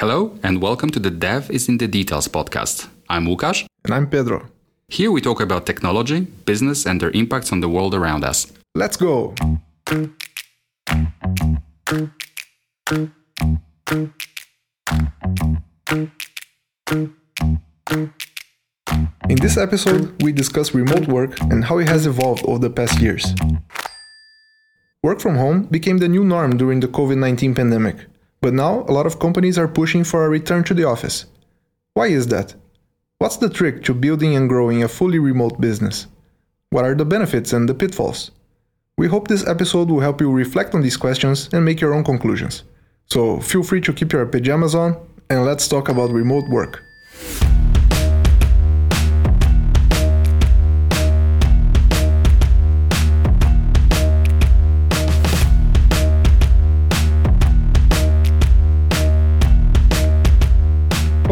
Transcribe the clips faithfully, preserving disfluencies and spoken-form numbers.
Hello and welcome to The Dev is in the Details podcast. I'm Łukasz. And I'm Pedro. Here we talk about technology, business and their impacts on the world around us. Let's go! In this episode, we discuss remote work and how it has evolved over the past years. Work from home became the new norm during the covid nineteen pandemic. But now, a lot of companies are pushing for a return to the office. Why is that? What's the trick to building and growing a fully remote business? What are the benefits and the pitfalls? We hope this episode will help you reflect on these questions and make your own conclusions. So feel free to keep your pajamas on, and let's talk about remote work.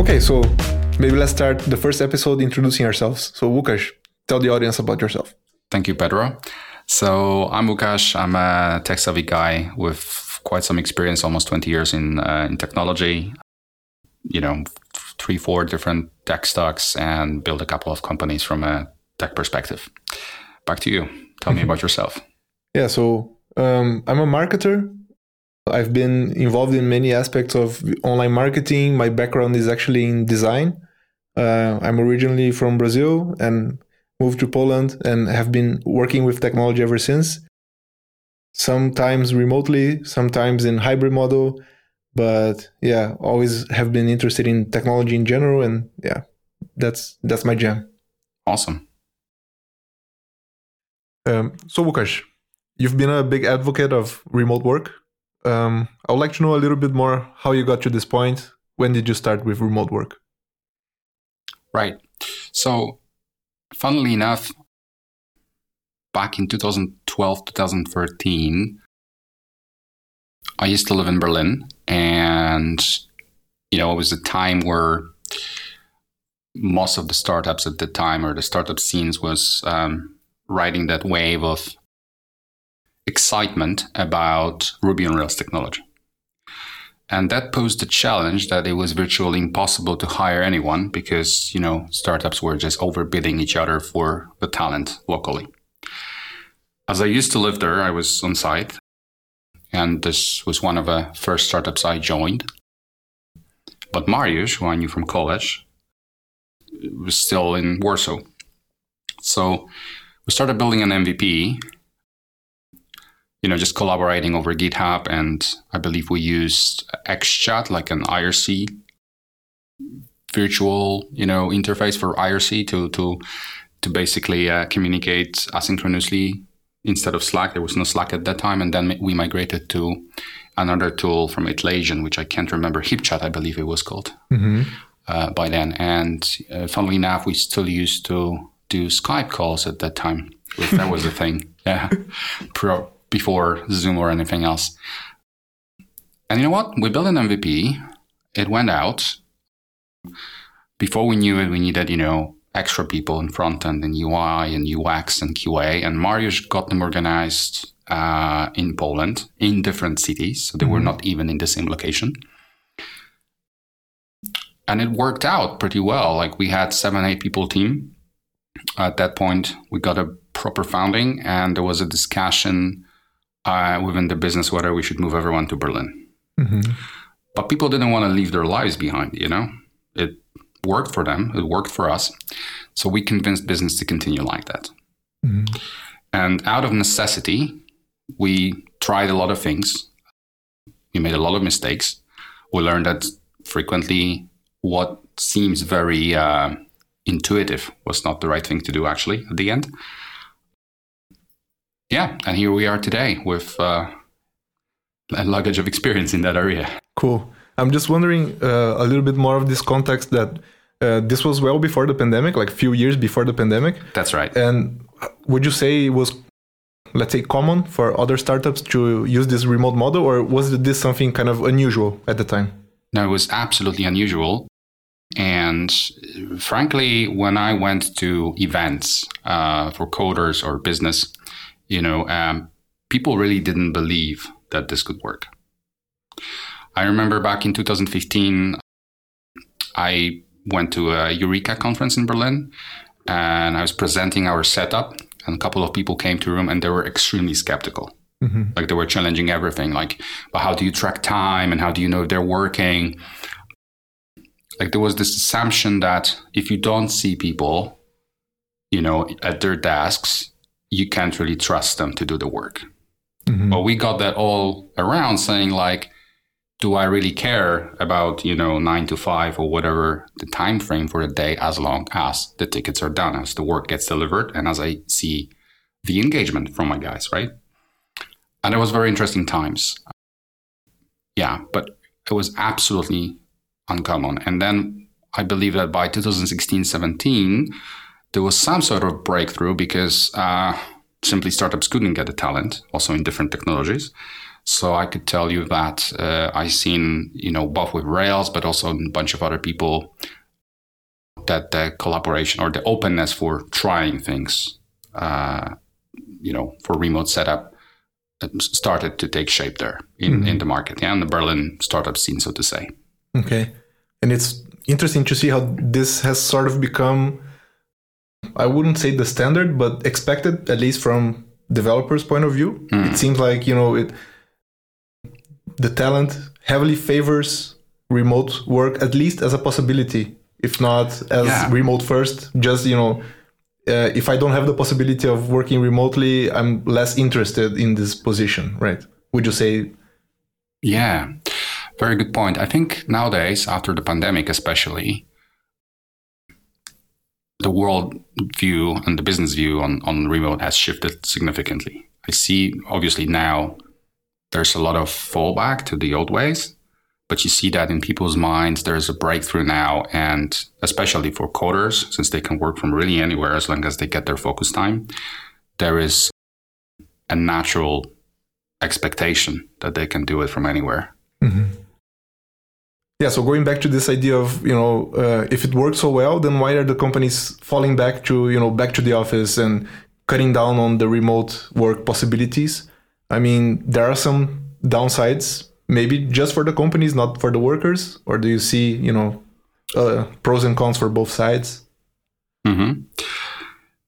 Okay, so maybe let's start the first episode introducing ourselves. So Łukasz, tell the audience about yourself. Thank you, Pedro. So I'm Łukasz. I'm a tech-savvy guy with quite some experience, almost twenty years in uh, in technology. You know, three, four different tech stocks and built a couple of companies from a tech perspective. Back to you. Tell me about yourself. Yeah, so um, I'm a marketer. I've been involved in many aspects of online marketing. My background is actually in design. Uh, I'm originally from Brazil and moved to Poland and have been working with technology ever since. Sometimes remotely, sometimes in hybrid model. But yeah, always have been interested in technology in general. And yeah, that's that's my jam. Awesome. Um, so Łukasz, you've been a big advocate of remote work. Um, I would like to know a little bit more how you got to this point. When did you start with remote work? Right. So, funnily enough, back in twenty twelve, twenty thirteen, I used to live in Berlin. And, you know, it was a time where most of the startups at the time or the startup scenes was um, riding that wave of excitement about Ruby on Rails technology. And that posed a challenge that it was virtually impossible to hire anyone because, you know, startups were just overbidding each other for the talent locally. As I used to live there, I was on site, and this was one of the first startups I joined. But Mariusz, who I knew from college, was still in Warsaw. So we started building an M V P, you know, just collaborating over GitHub, and I believe we used XChat, like an I R C virtual, you know, interface for I R C to to to basically uh, communicate asynchronously instead of Slack. There was no Slack at that time, and then we migrated to another tool from Atlassian, which I can't remember, HipChat, I believe it was called mm-hmm. uh, by then. And uh, funnily enough, we still used to do Skype calls at that time. If that was a thing, yeah. Pro. Before Zoom or anything else. And you know what? We built an M V P. It went out. Before we knew it, we needed, you know, extra people in front end and U I and U X and Q A. And Mariusz got them organized uh, in Poland in different cities. So they were not even in the same location. And it worked out pretty well. Like we had seven, eight people team. At that point, we got a proper founding, and there was a discussion Uh, within the business, whether we should move everyone to Berlin. Mm-hmm. But people didn't want to leave their lives behind, you know? It worked for them. It worked for us. So we convinced business to continue like that. Mm-hmm. And out of necessity, we tried a lot of things. We made a lot of mistakes. We learned that frequently what seems very uh, intuitive was not the right thing to do, actually, at the end. Yeah, and here we are today with uh, a luggage of experience in that area. Cool. I'm just wondering uh, a little bit more of this context that uh, this was well before the pandemic, like a few years before the pandemic. That's right. And would you say it was, let's say, common for other startups to use this remote model, or was this something kind of unusual at the time? No, it was absolutely unusual. And frankly, when I went to events uh, for coders or business, You know, um, people really didn't believe that this could work. I remember back in two thousand fifteen, I went to a Eureka conference in Berlin, and I was presenting our setup, and a couple of people came to the room and they were extremely skeptical. Mm-hmm. Like they were challenging everything, like, but how do you track time and how do you know if they're working? Like there was this assumption that if you don't see people, you know, at their desks, you can't really trust them to do the work. Mm-hmm. But we got that all around saying like, do I really care about, you know, nine to five or whatever the time frame for the day, as long as the tickets are done, as the work gets delivered, and as I see the engagement from my guys, right? And it was very interesting times. Yeah, but it was absolutely uncommon. And then I believe that by two thousand sixteen, seventeen, there was some sort of breakthrough because uh, simply startups couldn't get the talent, also in different technologies. So I could tell you that uh, I've seen, you know, both with Rails, but also a bunch of other people, that the collaboration or the openness for trying things, uh, you know, for remote setup started to take shape there in, mm-hmm. in the market, yeah, in the Berlin startup scene, so to say. Okay. And it's interesting to see how this has sort of become, I wouldn't say the standard, but expected, at least from developers' point of view. Mm. It seems like, you know, it the talent heavily favors remote work, at least as a possibility, if not as yeah. remote first, just, you know, Uh, if I don't have the possibility of working remotely, I'm less interested in this position, right? Would you say? Yeah, very good point. I think nowadays, after the pandemic especially, the world view and the business view on, on remote has shifted significantly. I see, obviously now, there's a lot of fallback to the old ways, but you see that in people's minds, there's a breakthrough now, and especially for coders, since they can work from really anywhere as long as they get their focus time, there is a natural expectation that they can do it from anywhere. Mm-hmm. Yeah, so going back to this idea of, you know, uh, if it works so well, then why are the companies falling back to, you know, back to the office and cutting down on the remote work possibilities? I mean, there are some downsides, maybe just for the companies, not for the workers? Or do you see, you know, uh, pros and cons for both sides? Mm-hmm.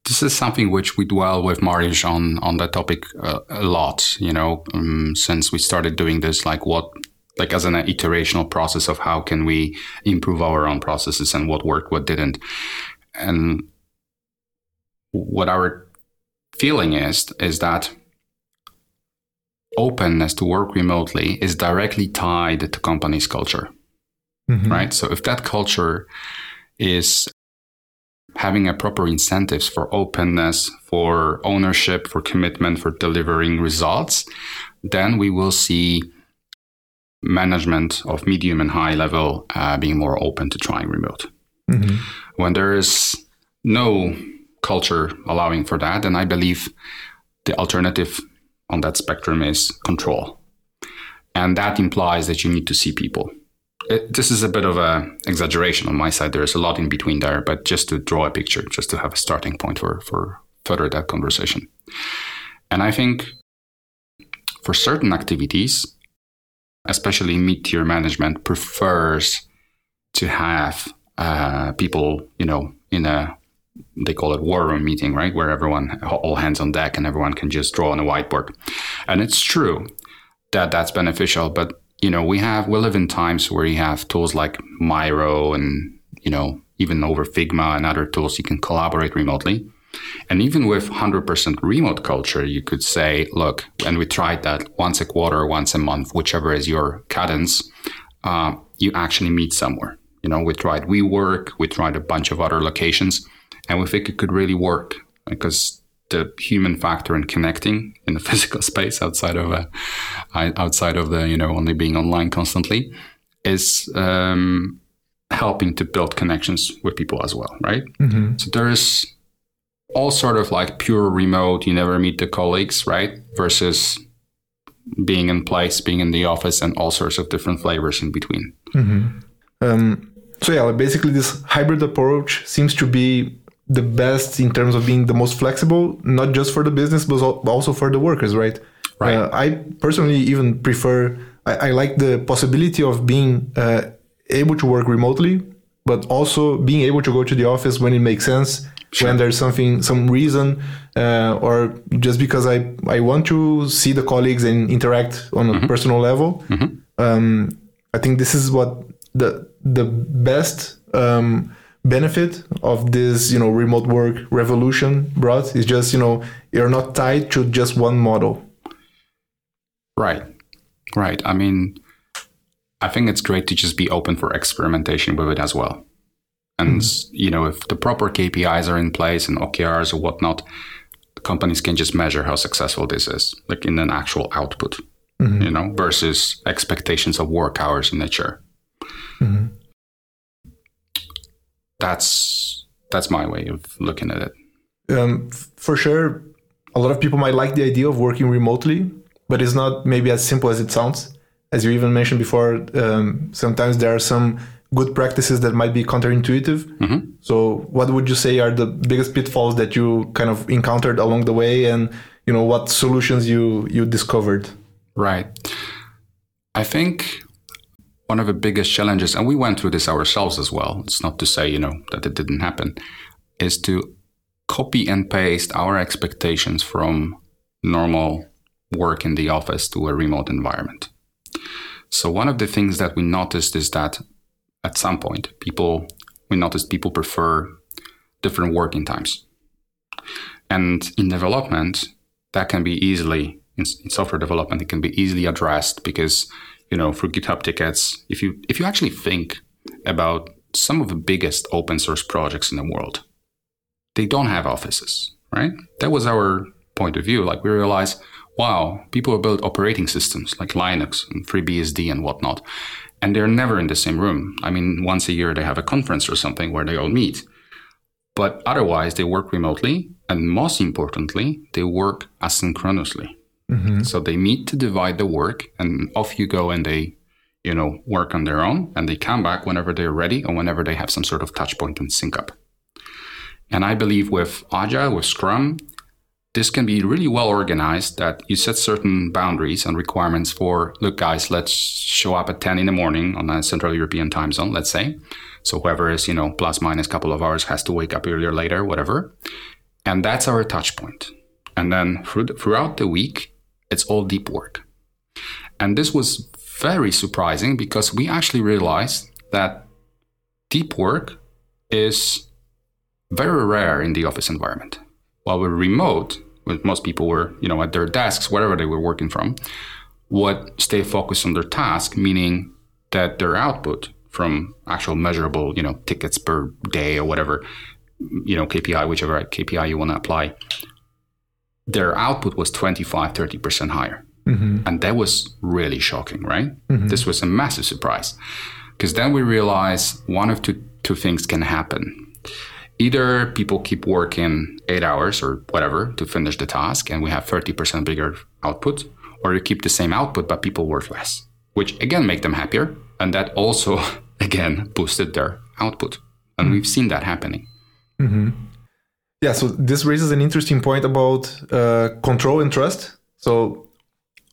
This is something which we dwell with Mariusz on, on that topic uh, a lot, you know, um, since we started doing this, like what, like as an iterational process of how can we improve our own processes and what worked, what didn't. And what our feeling is, is that openness to work remotely is directly tied to company's culture, mm-hmm. right? So if that culture is having a proper incentives for openness, for ownership, for commitment, for delivering results, then we will see management of medium and high level uh, being more open to trying remote. Mm-hmm. When there is no culture allowing for that, then I believe the alternative on that spectrum is control. And that implies that you need to see people. It, this is a bit of an exaggeration on my side. There's a lot in between there, but just to draw a picture, just to have a starting point for, for further that conversation. And I think for certain activities, especially mid-tier management prefers to have uh, people, you know, in a they call it war room meeting, right? Where everyone, all hands on deck, and everyone can just draw on a whiteboard. And it's true that that's beneficial. But, you know, we have, we live in times where you have tools like Miro and, you know, even over Figma and other tools, you can collaborate remotely. And even with one hundred percent remote culture, you could say, look, and we tried that once a quarter, once a month, whichever is your cadence, uh, you actually meet somewhere. You know, we tried WeWork, we tried a bunch of other locations. And we think it could really work because the human factor in connecting in the physical space outside of a, outside of the, you know, only being online constantly is um, helping to build connections with people as well, right? Mm-hmm. So there is all sort of like pure remote, you never meet the colleagues, right? Versus being in place, being in the office, and all sorts of different flavors in between. Mm-hmm. Um, so yeah, basically this hybrid approach seems to be the best in terms of being the most flexible, not just for the business, but also for the workers, right? Right. Uh, I personally even prefer I, I like the possibility of being uh, able to work remotely, but also being able to go to the office when it makes sense. Sure. When there's something, some reason, uh, or just because I, I want to see the colleagues and interact on a mm-hmm. personal level. Mm-hmm. Um, I think this is what the the best um, benefit of this, you know, remote work revolution brought is just, you know, you're not tied to just one model. Right. Right. I mean, I think it's great to just be open for experimentation with it as well. And, you know, if the proper K P Is are in place and O K Rs or whatnot, companies can just measure how successful this is, like in an actual output, mm-hmm. you know, versus expectations of work hours in nature. Mm-hmm. That's that's my way of looking at it. Um, for sure, a lot of people might like the idea of working remotely, but it's not maybe as simple as it sounds. As you even mentioned before, um, sometimes there are some good practices that might be counterintuitive. Mm-hmm. So what would you say are the biggest pitfalls that you kind of encountered along the way, and, you know, what solutions you, you discovered? Right. I think one of the biggest challenges, and we went through this ourselves as well, it's not to say, you know, that it didn't happen, is to copy and paste our expectations from normal work in the office to a remote environment. So one of the things that we noticed is that at some point, people, we noticed people prefer different working times. And in development, that can be easily, in, in software development, it can be easily addressed because, you know, through GitHub tickets, if you if you actually think about some of the biggest open source projects in the world, they don't have offices, right? That was our point of view. Like, we realized, wow, people build operating systems like Linux and FreeBSD and whatnot, and they're never in the same room. I mean, once a year they have a conference or something where they all meet. But otherwise, they work remotely. And most importantly, they work asynchronously. Mm-hmm. So they meet to divide the work, and off you go, and they, you know, work on their own. And they come back whenever they're ready or whenever they have some sort of touch point and sync up. And I believe with Agile, with Scrum, this can be really well organized, that you set certain boundaries and requirements for, look, guys, let's show up at ten in the morning on a Central European time zone, let's say. So whoever is, you know, plus minus a couple of hours has to wake up earlier, later, whatever. And that's our touch point. And then through the, throughout the week, it's all deep work. And this was very surprising because we actually realized that deep work is very rare in the office environment. While we're remote, when most people were, you know, at their desks, wherever they were working from, would stay focused on their task, meaning that their output from actual measurable, you know, tickets per day or whatever, you know, K P I, whichever K P I you want to apply, their output was twenty-five, thirty percent higher. Mm-hmm. And that was really shocking, right? Mm-hmm. This was a massive surprise. Because then we realized one of two, two things can happen. Either people keep working eight hours or whatever to finish the task and we have thirty percent bigger output, or you keep the same output but people work less, which again make them happier, and that also again boosted their output. And mm-hmm. we've seen that happening. Mm-hmm. Yeah, so this raises an interesting point about uh, control and trust. So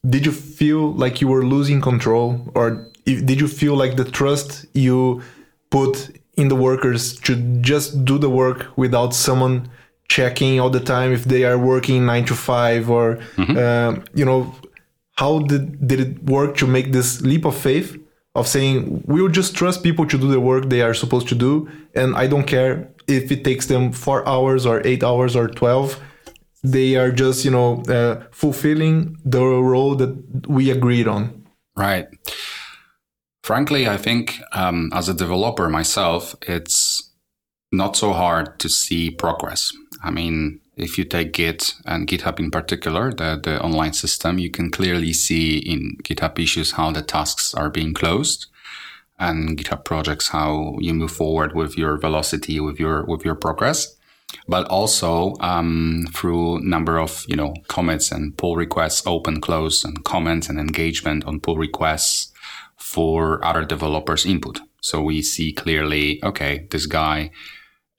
did you feel like you were losing control, or did you feel like the trust you put in the workers should just do the work without someone checking all the time if they are working nine to five, or, mm-hmm. uh, you know, how did, did it work to make this leap of faith of saying, we will just trust people to do the work they are supposed to do. And I don't care if it takes them four hours or eight hours or twelve, they are just, you know, uh, fulfilling the role that we agreed on. Right. Frankly, I think um, as a developer myself, it's not so hard to see progress. I mean, if you take Git and GitHub in particular, the, the online system, you can clearly see in GitHub issues how the tasks are being closed, and GitHub projects how you move forward with your velocity, with your with your progress, but also um, through number of, you know, commits and pull requests, open, close, and comments and engagement on pull requests for other developers' input. So we see clearly, okay, this guy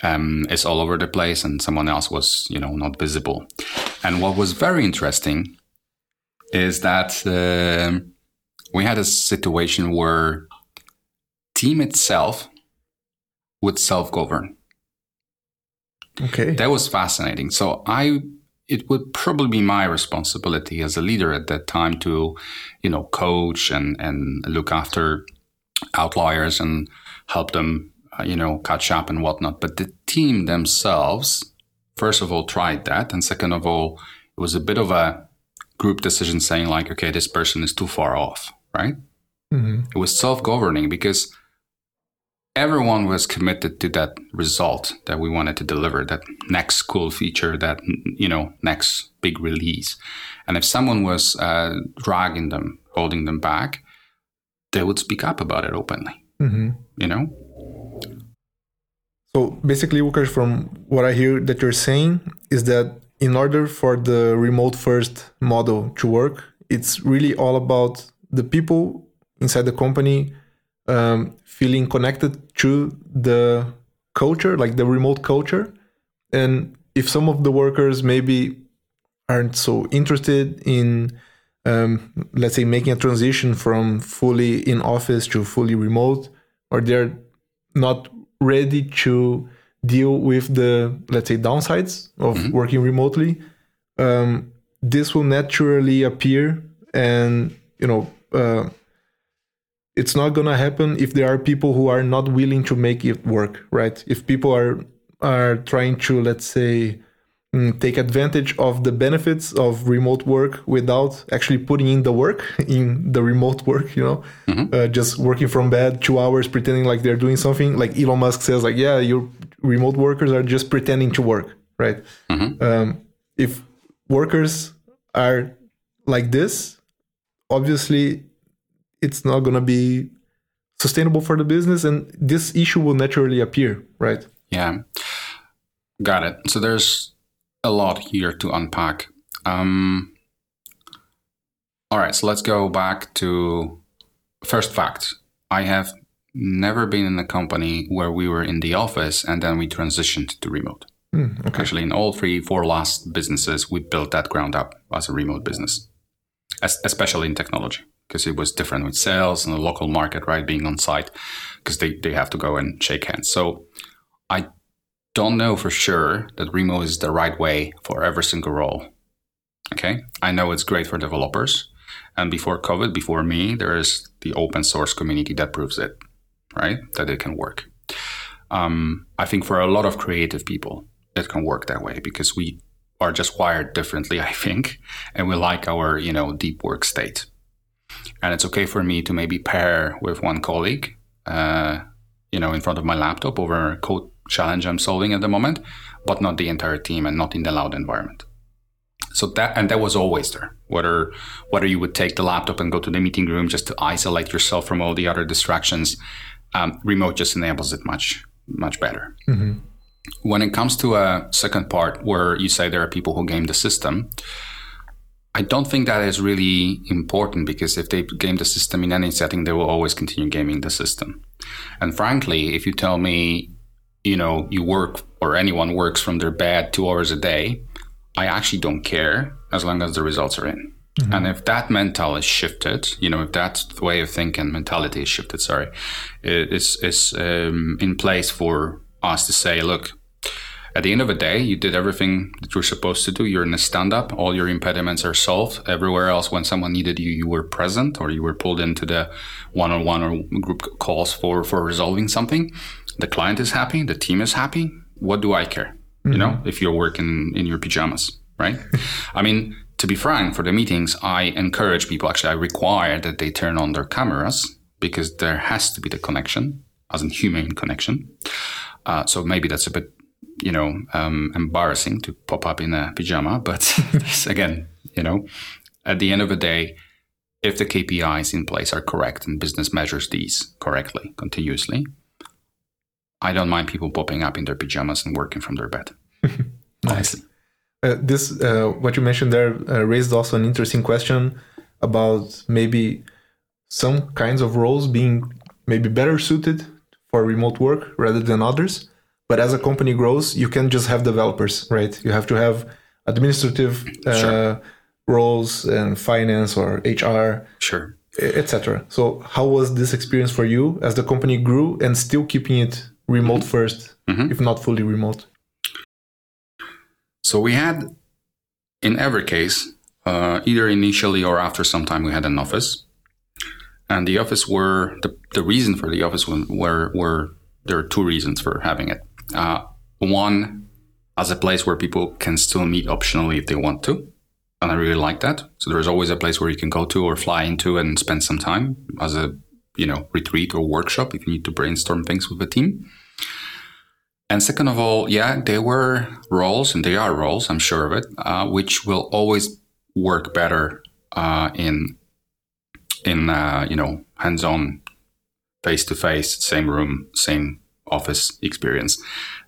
um, is all over the place and someone else was, you know, not visible. And what was very interesting is that uh, we had a situation where team itself would self-govern. Okay. That was fascinating. So I, it would probably be my responsibility as a leader at that time to, you know, coach and, and look after outliers and help them, uh, you know, catch up and whatnot. But the team themselves, first of all, tried that. And second of all, it was a bit of a group decision saying like, okay, this person is too far off, right? Mm-hmm. It was self-governing because everyone was committed to that result that we wanted to deliver, that next cool feature, that, you know, next big release. And if someone was uh, dragging them, holding them back, they would speak up about it openly, mm-hmm. you know? So basically, Łukasz, from what I hear that you're saying is that in order for the remote first model to work, it's really all about the people inside the company um, feeling connected to the culture, like the remote culture. And if some of the workers maybe aren't so interested in, um, let's say, making a transition from fully in office to fully remote, or they're not ready to deal with the, let's say, downsides of mm-hmm. working remotely, um, this will naturally appear. And, you know, uh, it's not going to happen if there are people who are not willing to make it work, right? If people are are trying to, let's say, take advantage of the benefits of remote work without actually putting in the work, in the remote work, you know, mm-hmm. uh, just working from bed, two hours, pretending like they're doing something. Like Elon Musk says, like, yeah, your remote workers are just pretending to work, right? Mm-hmm. Um, if workers are like this, obviously, it's not going to be sustainable for the business, and this issue will naturally appear, right? Yeah, got it. So there's a lot here to unpack. Um, all right, so let's go back to first fact. I have never been in a company where we were in the office and then we transitioned to remote. Mm, okay. Actually, in all three, four last businesses, we built that ground up as a remote business, as, especially in technology. Because it was different with sales and the local market, right, being on site, because they, they have to go and shake hands. So I don't know for sure that remote is the right way for every single role, okay? I know it's great for developers. And before COVID, before me, there is the open source community that proves it, right, that it can work. Um, I think for a lot of creative people, it can work that way because we are just wired differently, I think, and we like our, you know, deep work state. And it's okay for me to maybe pair with one colleague, uh, you know, in front of my laptop over a code challenge I'm solving at the moment, but not the entire team and not in the loud environment. So that, and that was always there, whether, whether you would take the laptop and go to the meeting room just to isolate yourself from all the other distractions, um, remote just enables it much, much better. Mm-hmm. When it comes to a second part where you say there are people who game the system, I don't think that is really important because if they game the system in any setting, they will always continue gaming the system. And frankly, if you tell me, you know, you work or anyone works from their bed two hours a day, I actually don't care as long as the results are in. Mm-hmm. And if that mental is shifted, you know, if that way of thinking, mentality is shifted, sorry, is is um, in place for us to say, look, at the end of the day, you did everything that you're supposed to do. You're in a stand-up. All your impediments are solved. Everywhere else, when someone needed you, you were present or you were pulled into the one-on-one or group calls for, for resolving something. The client is happy. The team is happy. What do I care? Mm-hmm. You know, if you're working in your pajamas, right? I mean, to be frank, for the meetings, I encourage people, actually, I require that they turn on their cameras because there has to be the connection, as in human connection. Uh, so maybe that's a bit, you know, um, embarrassing to pop up in a pajama. But again, you know, at the end of the day, if the K P Is in place are correct and business measures these correctly, continuously, I don't mind people popping up in their pajamas and working from their bed. Nice. Uh, this, uh, what you mentioned there uh, raised also an interesting question about maybe some kinds of roles being maybe better suited for remote work rather than others. But as a company grows, you can't just have developers, right? You have to have administrative uh, sure. roles and finance or H R. Sure. et cetera. So how was this experience for you as the company grew and still keeping it remote mm-hmm. first, mm-hmm. if not fully remote? So we had, in every case, uh, either initially or after some time, we had an office. And the office were, the, the reason for the office were, were, there are two reasons for having it. Uh, one, as a place where people can still meet optionally if they want to. And I really like that. So there's always a place where you can go to or fly into and spend some time as a, you know, retreat or workshop if you need to brainstorm things with the team. And second of all, yeah, they were roles and they are roles, I'm sure of it, uh, which will always work better uh, in, in uh, you know, hands-on, face-to-face, same room, same office experience.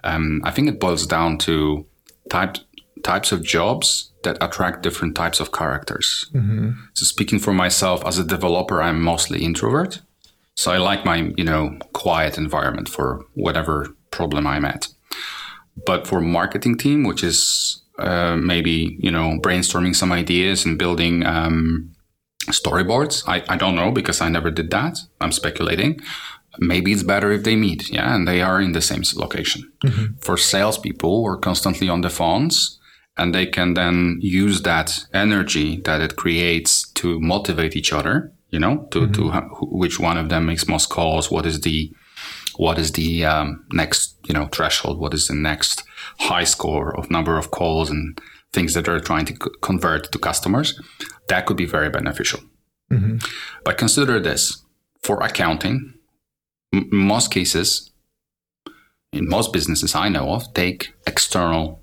Um, I think it boils down to type, types of jobs that attract different types of characters. Mm-hmm. So speaking for myself as a developer, I'm mostly introvert. So I like my, you know, quiet environment for whatever problem I'm at. But for marketing team, which is uh, maybe, you know, brainstorming some ideas and building um, storyboards, I, I don't know because I never did that. I'm speculating. Maybe it's better if they meet, yeah, and they are in the same location. Mm-hmm. For salespeople, we're constantly on the phones, and they can then use that energy that it creates to motivate each other. You know, to mm-hmm. to ha- which one of them makes most calls? What is the what is the um, next you know threshold? What is the next high score of number of calls and things that are trying to c- convert to customers? That could be very beneficial. Mm-hmm. But consider this for accounting. In most cases, in most businesses I know of, take external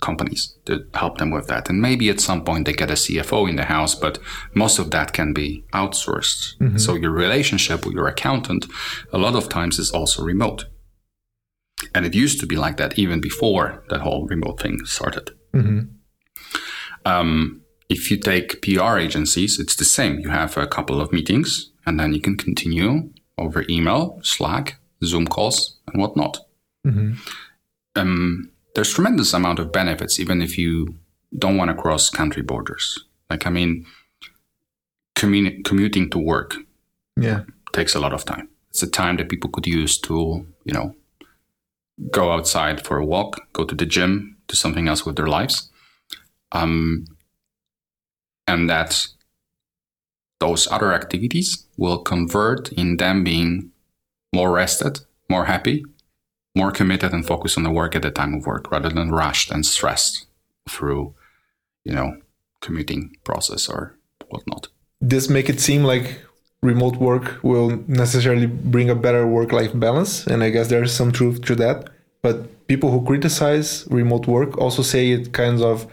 companies to help them with that. And maybe at some point they get a C F O in the house, but most of that can be outsourced. Mm-hmm. So your relationship with your accountant a lot of times is also remote. And it used to be like that even before that whole remote thing started. Mm-hmm. Um, if you take P R agencies, it's the same. You have a couple of meetings and then you can continue over email, Slack, Zoom calls, and whatnot. Mm-hmm. Um, there's tremendous amount of benefits, even if you don't want to cross country borders. Like, I mean, commu- commuting to work yeah. takes a lot of time. It's a time that people could use to, you know, go outside for a walk, go to the gym, do something else with their lives. Um, and that those other activities will convert in them being more rested, more happy, more committed and focused on the work at the time of work rather than rushed and stressed through, you know, commuting process or whatnot. This make it seem like remote work will necessarily bring a better work-life balance. And I guess there's some truth to that. But people who criticize remote work also say it kind of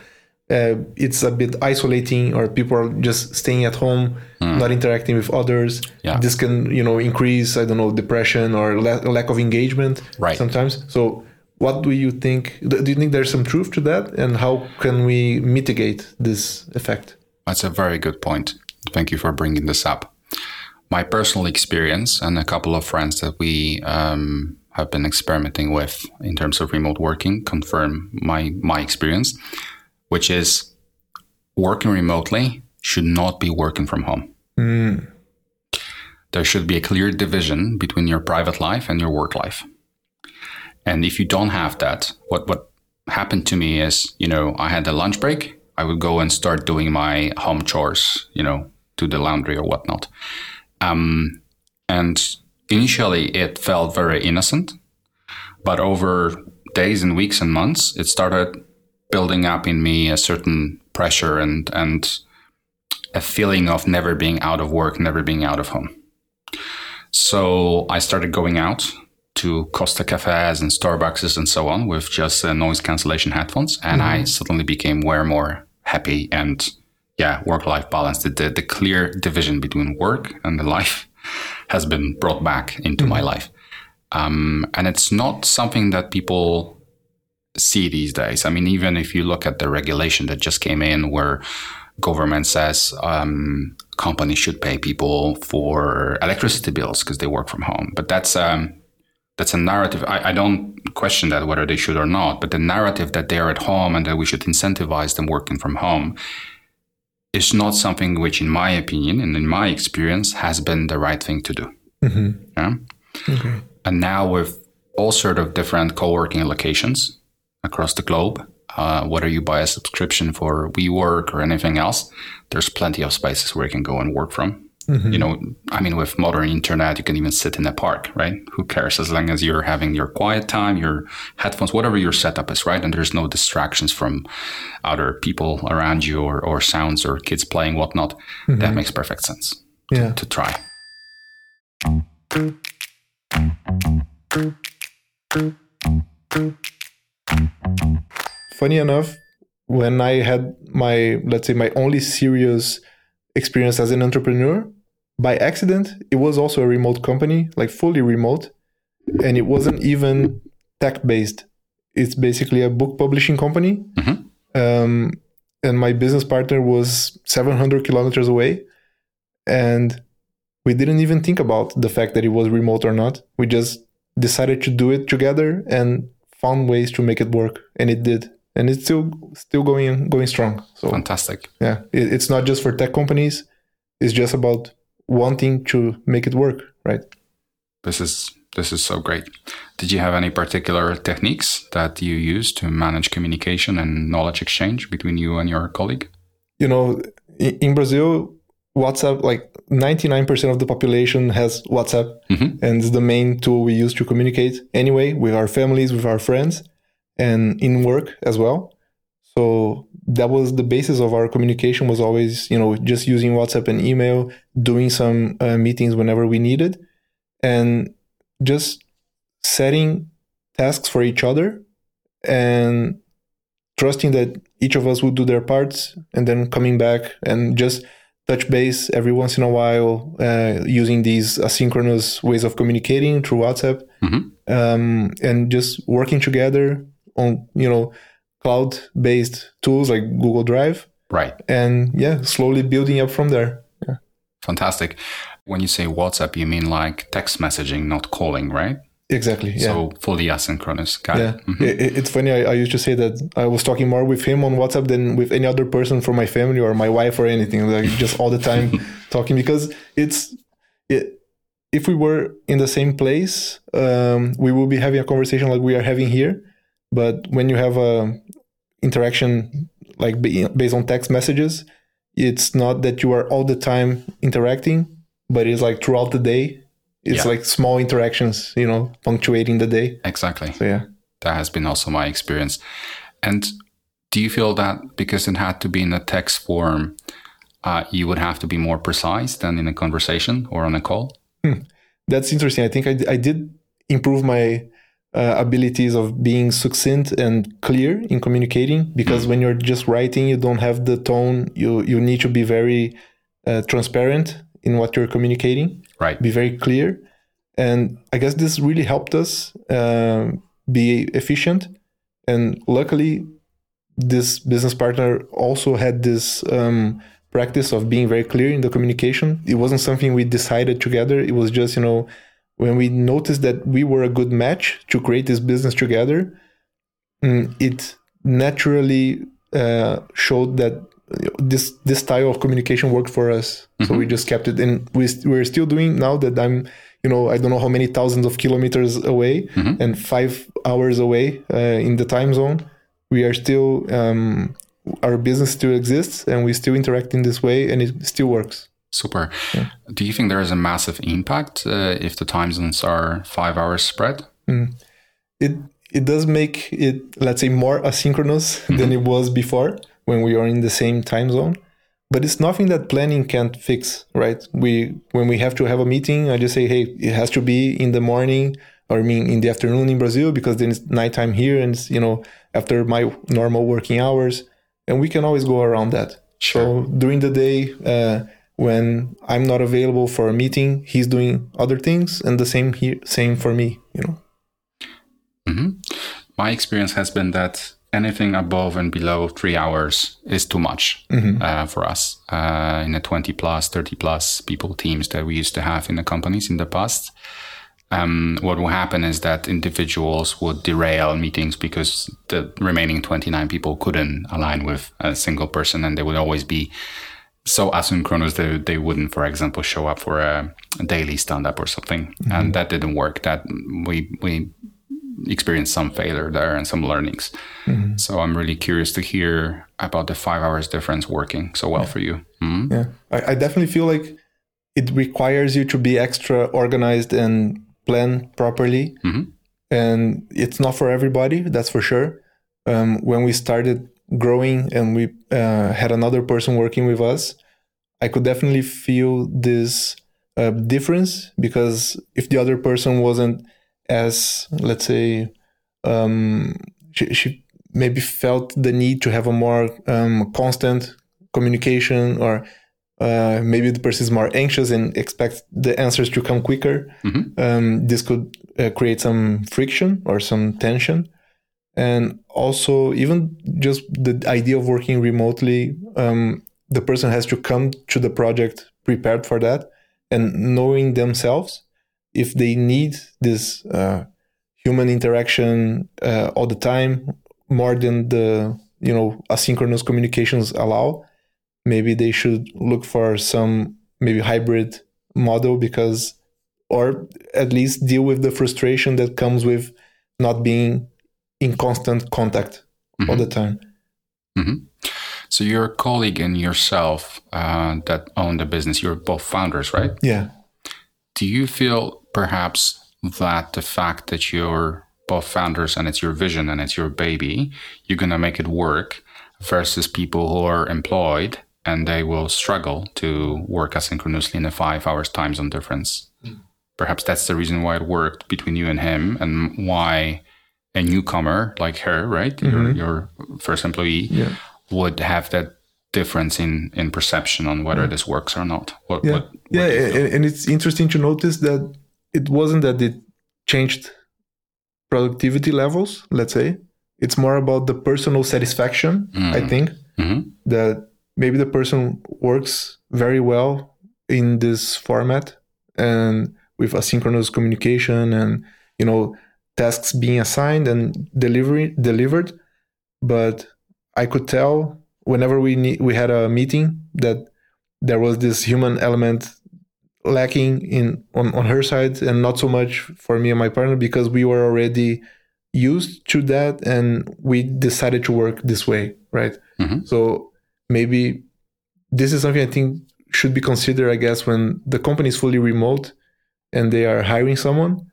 Uh, it's a bit isolating, or people are just staying at home, mm. not interacting with others. Yeah. This can, you know, increase, I don't know, depression or la- lack of engagement right. sometimes. So what do you think? Do you think there's some truth to that? And how can we mitigate this effect? That's a very good point. Thank you for bringing this up. My personal experience and a couple of friends that we um, have been experimenting with in terms of remote working confirm my my experience, which is working remotely should not be working from home. Mm. There should be a clear division between your private life and your work life. And if you don't have that, what, what happened to me is, you know, I had a lunch break. I would go and start doing my home chores, you know, do the laundry or whatnot. Um, and initially it felt very innocent, but over days and weeks and months, it started building up in me a certain pressure and and a feeling of never being out of work, never being out of home. So I started going out to Costa cafes and Starbucks and so on with just uh, noise cancellation headphones. And mm-hmm. I suddenly became way more happy and, yeah, work-life balance. The, the, the clear division between work and the life has been brought back into mm-hmm. my life. Um, and it's not something that people see these days. I mean, even if you look at the regulation that just came in where government says um, companies should pay people for electricity bills because they work from home. But that's um, that's a narrative. I, I don't question that whether they should or not, but the narrative that they are at home and that we should incentivize them working from home is not something which, in my opinion and in my experience, has been the right thing to do. Mm-hmm. Yeah? Okay. And now with all sort of different co-working locations across the globe, uh, whether you buy a subscription for WeWork or anything else, there's plenty of spaces where you can go and work from. Mm-hmm. You know, I mean, with modern internet, you can even sit in a park, right? Who cares? As long as you're having your quiet time, your headphones, whatever your setup is, right? And there's no distractions from other people around you or, or sounds or kids playing, whatnot. Mm-hmm. That makes perfect sense yeah. to, to try. Funny enough, when I had my, let's say, my only serious experience as an entrepreneur, by accident, it was also a remote company, like fully remote, and it wasn't even tech-based. It's basically a book publishing company. Mm-hmm. Um, and my business partner was seven hundred kilometers away, and we didn't even think about the fact that it was remote or not. We just decided to do it together and found ways to make it work, and it did. And it's still still going going strong. So fantastic. Yeah, it, it's not just for tech companies. It's just about wanting to make it work, right? This is this is so great. Did you have any particular techniques that you use to manage communication and knowledge exchange between you and your colleague? You know, in Brazil, WhatsApp, like ninety-nine percent of the population has WhatsApp, mm-hmm. and it's the main tool we use to communicate anyway with our families, with our friends, and in work as well. So that was the basis of our communication, was always, you know, just using WhatsApp and email, doing some uh, meetings whenever we needed, and just setting tasks for each other and trusting that each of us would do their parts, and then coming back and just touch base every once in a while, uh, using these asynchronous ways of communicating through WhatsApp, mm-hmm. um, and just working together on, you know, cloud-based tools like Google Drive. Right. And yeah, slowly building up from there. Yeah. Fantastic. When you say WhatsApp, you mean like text messaging, not calling, right? Exactly. Yeah. So fully asynchronous. Got yeah. it. Mm-hmm. It, it's funny. I, I used to say that I was talking more with him on WhatsApp than with any other person from my family or my wife or anything. Like just all the time talking, because it's it, if we were in the same place, um, we would be having a conversation like we are having here. But when you have a interaction like based on text messages, it's not that you are all the time interacting, but it's like throughout the day. It's yeah. like small interactions, you know, punctuating the day. Exactly. So, yeah. That has been also my experience. And do you feel that because it had to be in a text form, uh, you would have to be more precise than in a conversation or on a call? Hmm. That's interesting. I think I, I did improve my uh, abilities of being succinct and clear in communicating, because mm. when you're just writing, you don't have the tone. You, you need to be very uh, transparent in what you're communicating. Right. Be very clear. And I guess this really helped us uh, be efficient. And luckily, this business partner also had this um, practice of being very clear in the communication. It wasn't something we decided together. It was just, you know, when we noticed that we were a good match to create this business together, it naturally uh, showed that this this style of communication worked for us, mm-hmm. so we just kept it, and we st- we're still doing now that I'm, you know, I don't know how many thousands of kilometers away, mm-hmm. and five hours away uh, in the time zone. We are still um, our business still exists, and we still interact in this way, and it still works. Super. Yeah. Do you think there is a massive impact uh, if the time zones are five hours spread? Mm. It it does make it, let's say, more asynchronous mm-hmm. than it was before, when we are in the same time zone, but it's nothing that planning can't fix, right? We, when we have to have a meeting, I just say, hey, it has to be in the morning, or I mean in the afternoon in Brazil, because then it's nighttime here, and it's, you know, after my normal working hours, and we can always go around that. Sure. So during the day, uh, when I'm not available for a meeting, he's doing other things, and the same here, same for me, you know? Mm-hmm. My experience has been that anything above and below three hours is too much mm-hmm. uh, for us uh, in the twenty plus, thirty plus people teams that we used to have in the companies in the past. Um, what will happen is that individuals would derail meetings because the remaining twenty-nine people couldn't align with a single person, and they would always be so asynchronous they, they wouldn't, for example, show up for a daily stand-up or something. Mm-hmm. And that didn't work. That we we experienced some failure there and some learnings. Mm-hmm. So I'm really curious to hear about the five hours difference working so well yeah. for you. Mm-hmm. Yeah, I, I definitely feel like it requires you to be extra organized and plan properly. Mm-hmm. And it's not for everybody, that's for sure. Um, when we started growing and we uh, had another person working with us, I could definitely feel this uh, difference, because if the other person wasn't as, let's say, um, she, she maybe felt the need to have a more um, constant communication, or uh, maybe the person is more anxious and expects the answers to come quicker. Mm-hmm. Um, this could uh, create some friction or some tension. And also, even just the idea of working remotely, um, the person has to come to the project prepared for that, and knowing themselves if they need this uh, human interaction uh, all the time more than the, you know, asynchronous communications allow. Maybe they should look for some maybe hybrid model, because, or at least deal with the frustration that comes with not being in constant contact mm-hmm. all the time. Mm-hmm. So your colleague and yourself uh, that own the business, you're both founders, right? Yeah. Do you feel perhaps that the fact that you're both founders and it's your vision and it's your baby, you're going to make it work, versus people who are employed and they will struggle to work asynchronously in a five hours time zone difference? Mm. Perhaps that's the reason why it worked between you and him, and why a newcomer like her, right, mm-hmm. your, your first employee, yeah. would have that difference in, in perception on whether mm-hmm. this works or not. What, yeah, what, what yeah. And it's interesting to notice that it wasn't that it changed productivity levels, let's say. It's more about the personal satisfaction, mm-hmm. I think, mm-hmm. that maybe the person works very well in this format and with asynchronous communication and, you know, tasks being assigned and delivery delivered, but I could tell whenever we ne- we had a meeting that there was this human element lacking in on, on her side, and not so much for me and my partner, because we were already used to that and we decided to work this way, right? Mm-hmm. So maybe this is something I think should be considered, I guess, when the company is fully remote and they are hiring someone.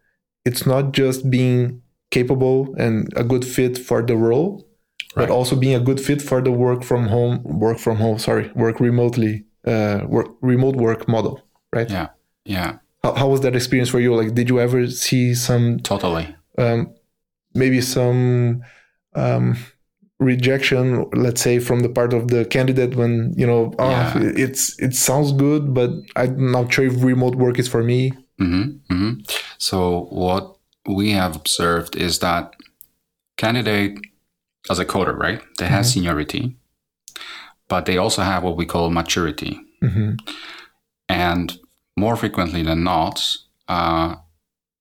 It's not just being capable and a good fit for the role, right, but also being a good fit for the work from home, work from home, sorry, work remotely, uh, work, remote work model, right? Yeah, yeah. How, how was that experience for you? Like, did you ever see some... Totally. Um, maybe some um, rejection, let's say, from the part of the candidate when, you know, oh, yeah. it's it sounds good, but I'm not sure if remote work is for me. Mm-hmm, mm-hmm. So what we have observed is that candidate as a coder, right? They have mm-hmm. seniority, but they also have what we call maturity. Mm-hmm. And more frequently than not, uh,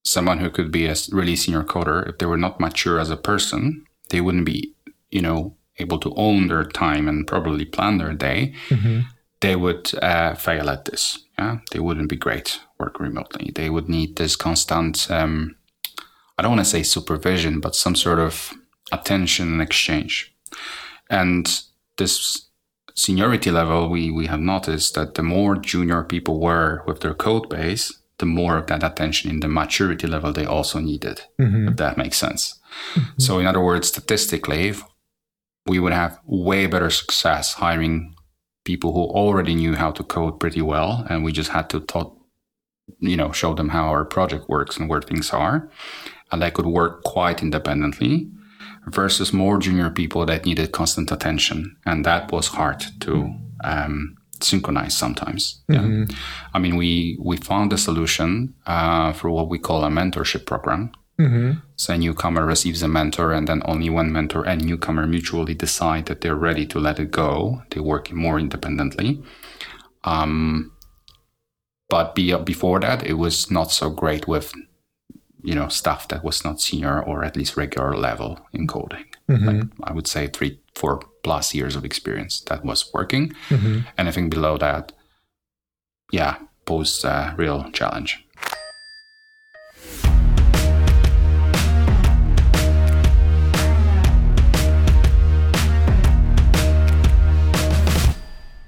someone who could be a really senior coder, if they were not mature as a person, they wouldn't be, you know, able to own their time and probably plan their day. Mm-hmm. They would uh, fail at this. Yeah, they wouldn't be great work remotely. They would need this constant, um, I don't want to say supervision, but some sort of attention and exchange. And this seniority level, we, we have noticed that the more junior people were with their code base, the more of that attention in the maturity level they also needed, mm-hmm. if that makes sense. Mm-hmm. So in other words, statistically, we would have way better success hiring people who already knew how to code pretty well, and we just had to talk, you know, show them how our project works and where things are, and they could work quite independently, versus more junior people that needed constant attention, and that was hard to um, synchronize sometimes. Yeah. Mm-hmm. I mean, we we found a solution uh, for what we call a mentorship program. Mm-hmm. So a newcomer receives a mentor, and then only one mentor and newcomer mutually decide that they're ready to let it go. They work more independently. Um, but be, before that, it was not so great with, you know, staff that was not senior or at least regular level in coding. mm-hmm. like I would say three, four plus years of experience that was working. Mm-hmm. Anything below that, yeah, posed a real challenge.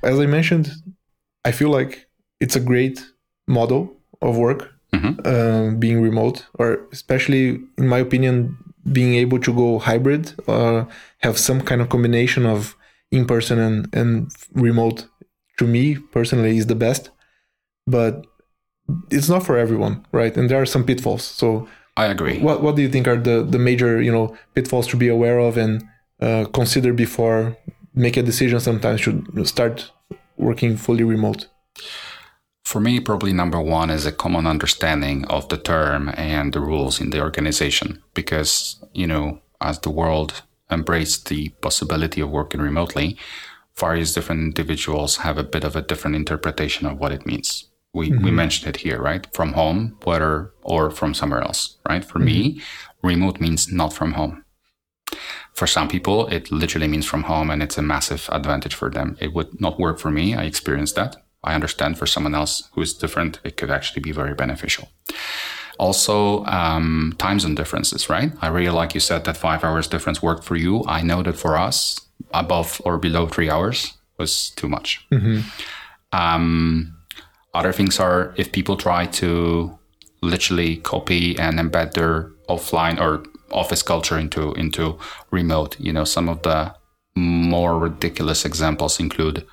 As I mentioned, I feel like it's a great model of work, mm-hmm. uh, being remote, or especially, in my opinion, being able to go hybrid or have some kind of combination of in-person and, and remote, to me personally, is the best. But it's not for everyone, right? And there are some pitfalls. So I agree. What What do you think are the, the major, you know, pitfalls to be aware of and uh, consider before make a decision sometimes to start working fully remote? For me, probably number one is a common understanding of the term and the rules in the organization, because, you know, as the world embraced the possibility of working remotely, various different individuals have a bit of a different interpretation of what it means. We mm-hmm. we mentioned it here, right? From home, whether or from somewhere else, right? For mm-hmm. me, remote means not from home. For some people, it literally means from home, and it's a massive advantage for them. It would not work for me. I experienced that. I understand for someone else who is different, it could actually be very beneficial. Also, um, time zone differences, right? I really like you said that five hours difference worked for you. I know that for us, above or below three hours was too much. Mm-hmm. Um, other things are if people try to literally copy and embed their offline or office culture into into remote. You know, some of the more ridiculous examples include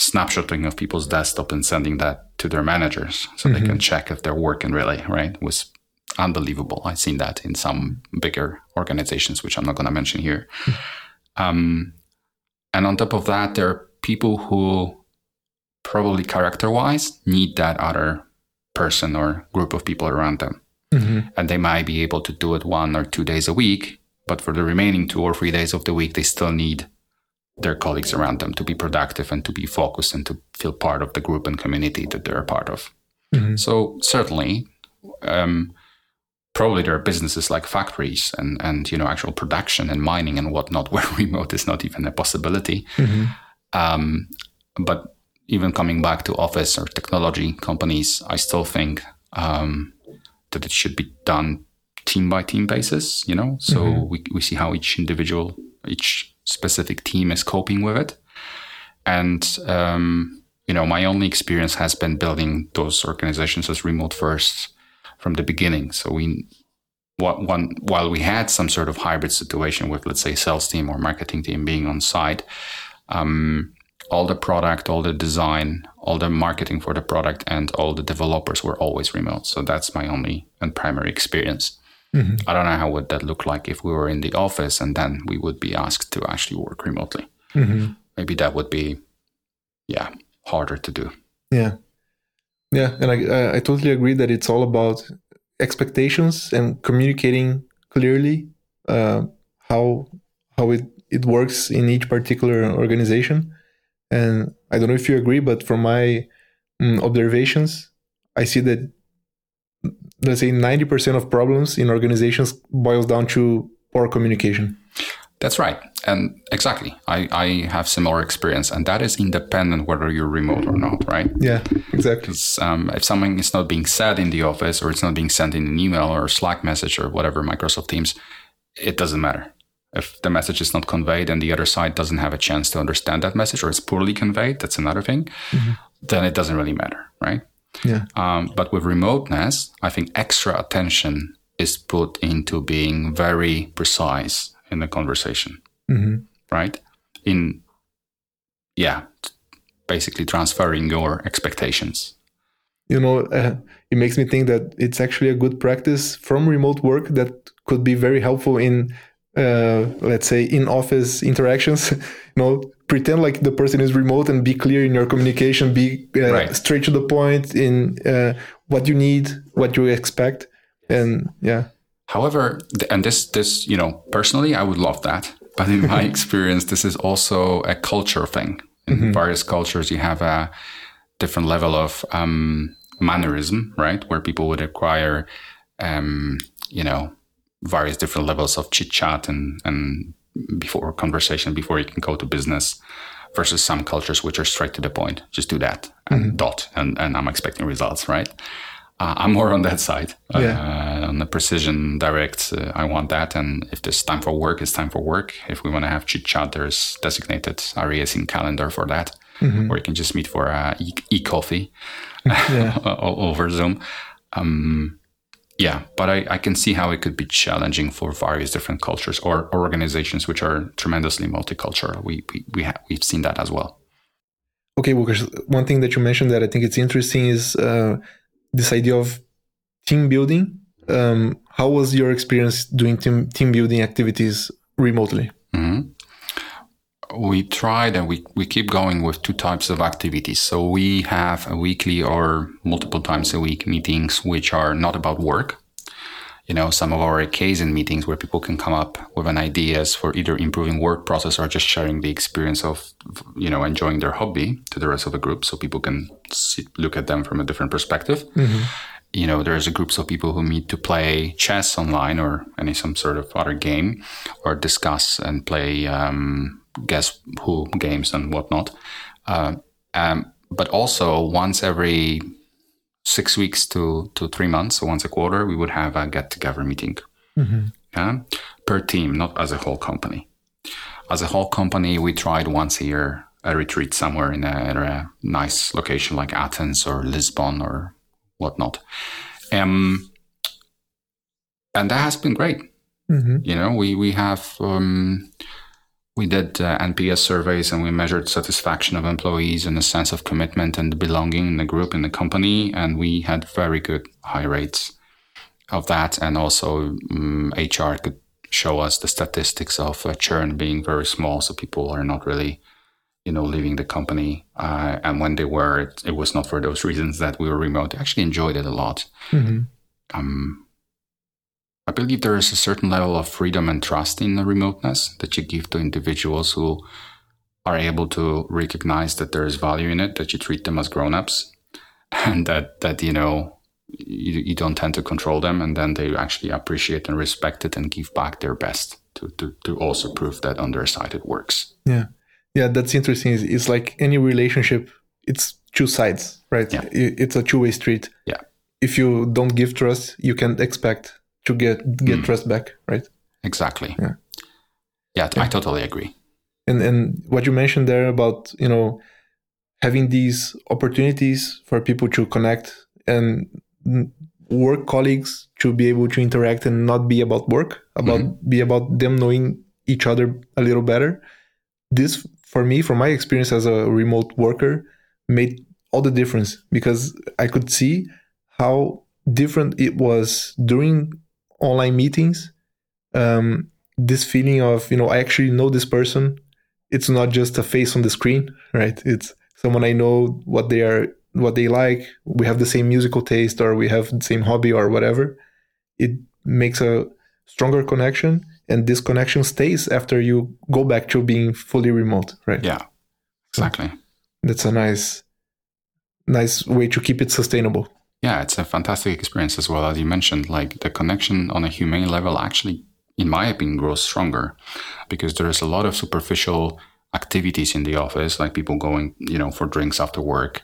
snapshotting of people's desktop and sending that to their managers so mm-hmm. they can check if they're working really, right? It was unbelievable. I've seen that in some bigger organizations, which I'm not going to mention here. Mm-hmm. Um, and on top of that, there are people who probably character-wise need that other person or group of people around them. Mm-hmm. And they might be able to do it one or two days a week, but for the remaining two or three days of the week, they still need their colleagues around them to be productive and to be focused and to feel part of the group and community that they're a part of. Mm-hmm. So certainly, um, probably there are businesses like factories and, and, you know, actual production and mining and whatnot where remote is not even a possibility. Mm-hmm. Um, but even coming back to office or technology companies, I still think um, that it should be done team by team basis, you know, so mm-hmm. we, we see how each individual, each specific team is coping with it. And, um, you know, my only experience has been building those organizations as remote first from the beginning. So we, what, one, while we had some sort of hybrid situation with, let's say, sales team or marketing team being on site, um, all the product, all the design, all the marketing for the product and all the developers were always remote. So that's my only and primary experience. Mm-hmm. I don't know how would that look like if we were in the office and then we would be asked to actually work remotely. Mm-hmm. Maybe that would be, yeah, harder to do. Yeah. Yeah. And I, I totally agree that it's all about expectations and communicating clearly uh, how how it, it works in each particular organization. And I don't know if you agree, but from my mm, observations, I see that, let's say, ninety percent of problems in organizations boils down to poor communication. That's right. And exactly. I, I have similar experience, and that is independent whether you're remote or not, right? Yeah, exactly. Um, if something is not being said in the office or it's not being sent in an email or Slack message or whatever, Microsoft Teams, it doesn't matter. If the message is not conveyed and the other side doesn't have a chance to understand that message or it's poorly conveyed, that's another thing, mm-hmm. then it doesn't really matter, right? Yeah. Um, but with remoteness, I think extra attention is put into being very precise in the conversation, mm-hmm. right? In, yeah, basically transferring your expectations. You know, uh, it makes me think that it's actually a good practice from remote work that could be very helpful in, uh, let's say, in-office interactions, you know, pretend like the person is remote and be clear in your communication, be uh, right. straight to the point in uh, what you need, what you expect. And yeah. However, and this, this, you know, personally, I would love that. But in my experience, this is also a culture thing. In mm-hmm. various cultures, you have a different level of um, mannerism, right? Where people would acquire, um, you know, various different levels of chit chat and, and before conversation, before you can go to business, versus some cultures which are straight to the point. Just do that and mm-hmm. dot, and, and I'm expecting results, right? Uh, I'm more on that side, yeah. uh, on the precision, direct. Uh, I want that. And if there's time for work, it's time for work. If we want to have chit chat, there's designated areas in calendar for that. Mm-hmm. Or you can just meet for uh, e-, e coffee yeah. over Zoom. Um, yeah, but I, I can see how it could be challenging for various different cultures or, or organizations which are tremendously multicultural. We we we ha- we've seen that as well. Okay, Łukasz. One thing that you mentioned that I think it's interesting is. Uh, This idea of team building. Um, how was your experience doing team team building activities remotely? Mm-hmm. We tried, and we, we keep going with two types of activities. So we have a weekly or multiple times a week meetings, which are not about work. You know, some of our occasion meetings where people can come up with an ideas for either improving work process or just sharing the experience of, you know, enjoying their hobby to the rest of the group, so people can see, look at them from a different perspective. Mm-hmm. You know, there's a group of people who meet to play chess online or any some sort of other game, or discuss and play um, guess who games and whatnot. Uh, um, but also once every six weeks to, to three months, so once a quarter, we would have a get-together meeting mm-hmm. yeah? per team, not as a whole company. As a whole company, we tried once a year a retreat somewhere in a, in a nice location like Athens or Lisbon or whatnot. Um, and that has been great. Mm-hmm. You know, we, we have... Um, We did uh, N P S surveys, and we measured satisfaction of employees and a sense of commitment and belonging in the group, in the company. And we had very good high rates of that. And also um, H R could show us the statistics of uh, churn being very small. So people are not really, you know, leaving the company. Uh, and when they were, it, it was not for those reasons that we were remote. I actually enjoyed it a lot. Mm-hmm. Um, I believe there is a certain level of freedom and trust in the remoteness that you give to individuals who are able to recognize that there is value in it, that you treat them as grown-ups, and that, that you know, you, you don't tend to control them, and then they actually appreciate and respect it and give back their best to, to, to also prove that on their side it works. Yeah, yeah, that's interesting. It's, it's like any relationship, it's two sides, right? Yeah. It's a two-way street. Yeah. If you don't give trust, you can't expect to get get mm. trust back, right? Exactly. Yeah. yeah, yeah, I totally agree. And and what you mentioned there about, you know, having these opportunities for people to connect and work colleagues to be able to interact and not be about work, about mm-hmm. be about them knowing each other a little better. This, for me, from my experience as a remote worker, made all the difference, because I could see how different it was during online meetings, um, this feeling of, you know, I actually know this person. It's not just a face on the screen, right? It's someone I know, what they are, what they like. We have the same musical taste, or we have the same hobby, or whatever. It makes a stronger connection, and this connection stays after you go back to being fully remote, right? Yeah, exactly. So that's a nice, nice way to keep it sustainable. Yeah, it's a fantastic experience as well, as you mentioned. Like, the connection on a humane level actually, in my opinion, grows stronger, because there is a lot of superficial activities in the office, like people going, you know, for drinks after work,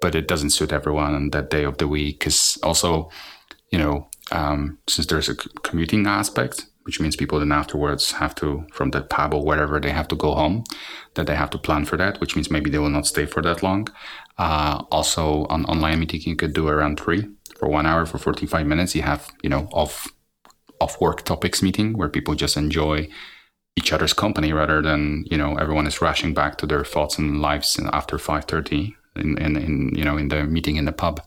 but it doesn't suit everyone on that day of the week. Because also, you know, um, since there's a commuting aspect, which means people then afterwards have to, from the pub or wherever, they have to go home, that they have to plan for that, which means maybe they will not stay for that long. Uh, also, on online meeting, you could do around three for one hour for forty-five minutes. You have, you know, off, off work topics meeting where people just enjoy each other's company, rather than, you know, everyone is rushing back to their thoughts and lives after five thirty in, in, in you know, in the meeting in the pub.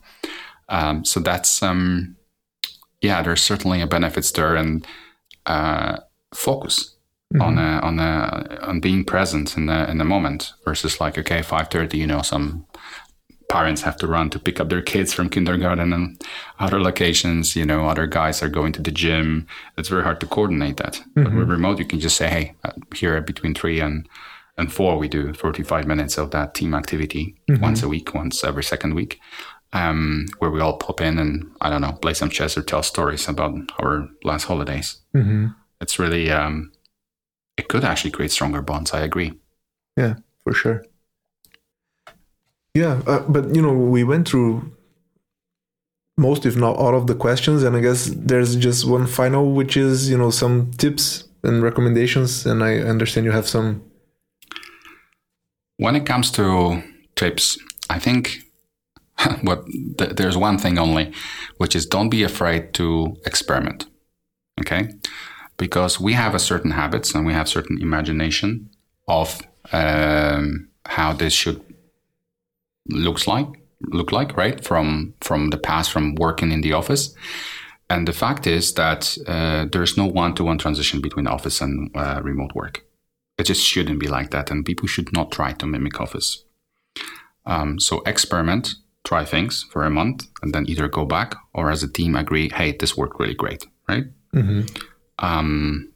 Um, so that's, um, yeah, there's certainly a benefits there. And, Uh, focus mm-hmm. on a, on a, on being present in the in the moment, versus like, okay, five thirty, you know, some parents have to run to pick up their kids from kindergarten and other locations, you know, other guys are going to the gym. It's very hard to coordinate that. Mm-hmm. But with remote, you can just say, hey, here between three and, and four, we do forty-five minutes of that team activity mm-hmm. once a week, once every second week, Um, where we all pop in and, I don't know, play some chess or tell stories about our last holidays. Mm-hmm. It's really, um, it could actually create stronger bonds. I agree. Yeah, for sure. Yeah, uh, but, you know, we went through most, if not all, of the questions. And I guess there's just one final, which is, you know, some tips and recommendations. And I understand you have some. When it comes to tips, I think what th- there's one thing only, which is don't be afraid to experiment. Okay? Because we have a certain habits and we have certain imagination of um, how this should looks like, look like, right? From from the past, from working in the office. And the fact is that uh, there's no one-to-one transition between office and uh, remote work. It just shouldn't be like that. And people should not try to mimic office. Um, so experiment, try things for a month, and then either go back or as a team agree, hey, this worked really great, right? Mm-hmm. Um,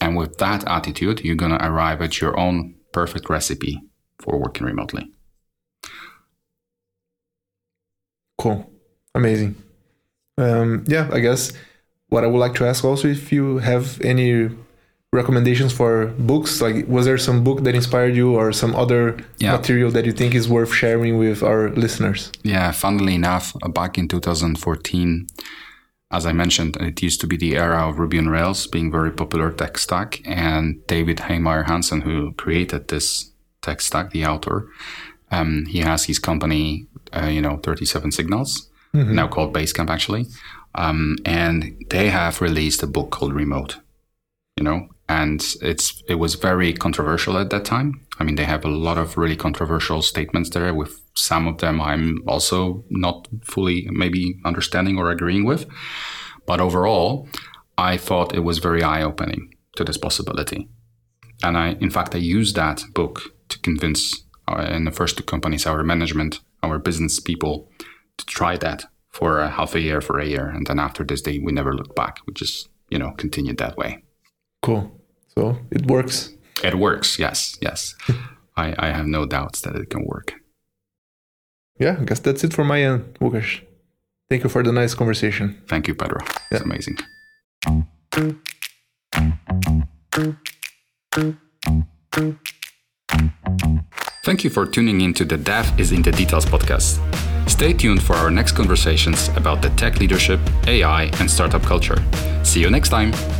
and with that attitude, you're going to arrive at your own perfect recipe for working remotely. Cool. Amazing. Um, yeah, I guess what I would like to ask also, if you have any recommendations for books, like was there some book that inspired you or some other yeah. material that you think is worth sharing with our listeners? Yeah, funnily enough, back in two thousand fourteen, as I mentioned, it used to be the era of Ruby on Rails being very popular tech stack. And David Heinemeier Hansson, who created this tech stack, the author, um, he has his company, Uh, you know, thirty-seven Signals, mm-hmm. now called Basecamp, actually. Um, and they have released a book called Remote, you know, and it's it was very controversial at that time. I mean, they have a lot of really controversial statements there with some of them I'm also not fully maybe understanding or agreeing with. But overall, I thought it was very eye-opening to this possibility. And I, in fact, I used that book to convince our, in the first two companies, our management, our business people, to try that for a half a year, for a year. And then after this day, we never looked back. We just, you know, continued that way. Cool. So it works. It works. Yes. Yes. I, I have no doubts that it can work. Yeah. I guess that's it from my end, Łukasz. Thank you for the nice conversation. Thank you, Pedro. It's yeah. amazing. Thank you for tuning in to the Dev is in the Details podcast. Stay tuned for our next conversations about the tech leadership, A I, and startup culture. See you next time.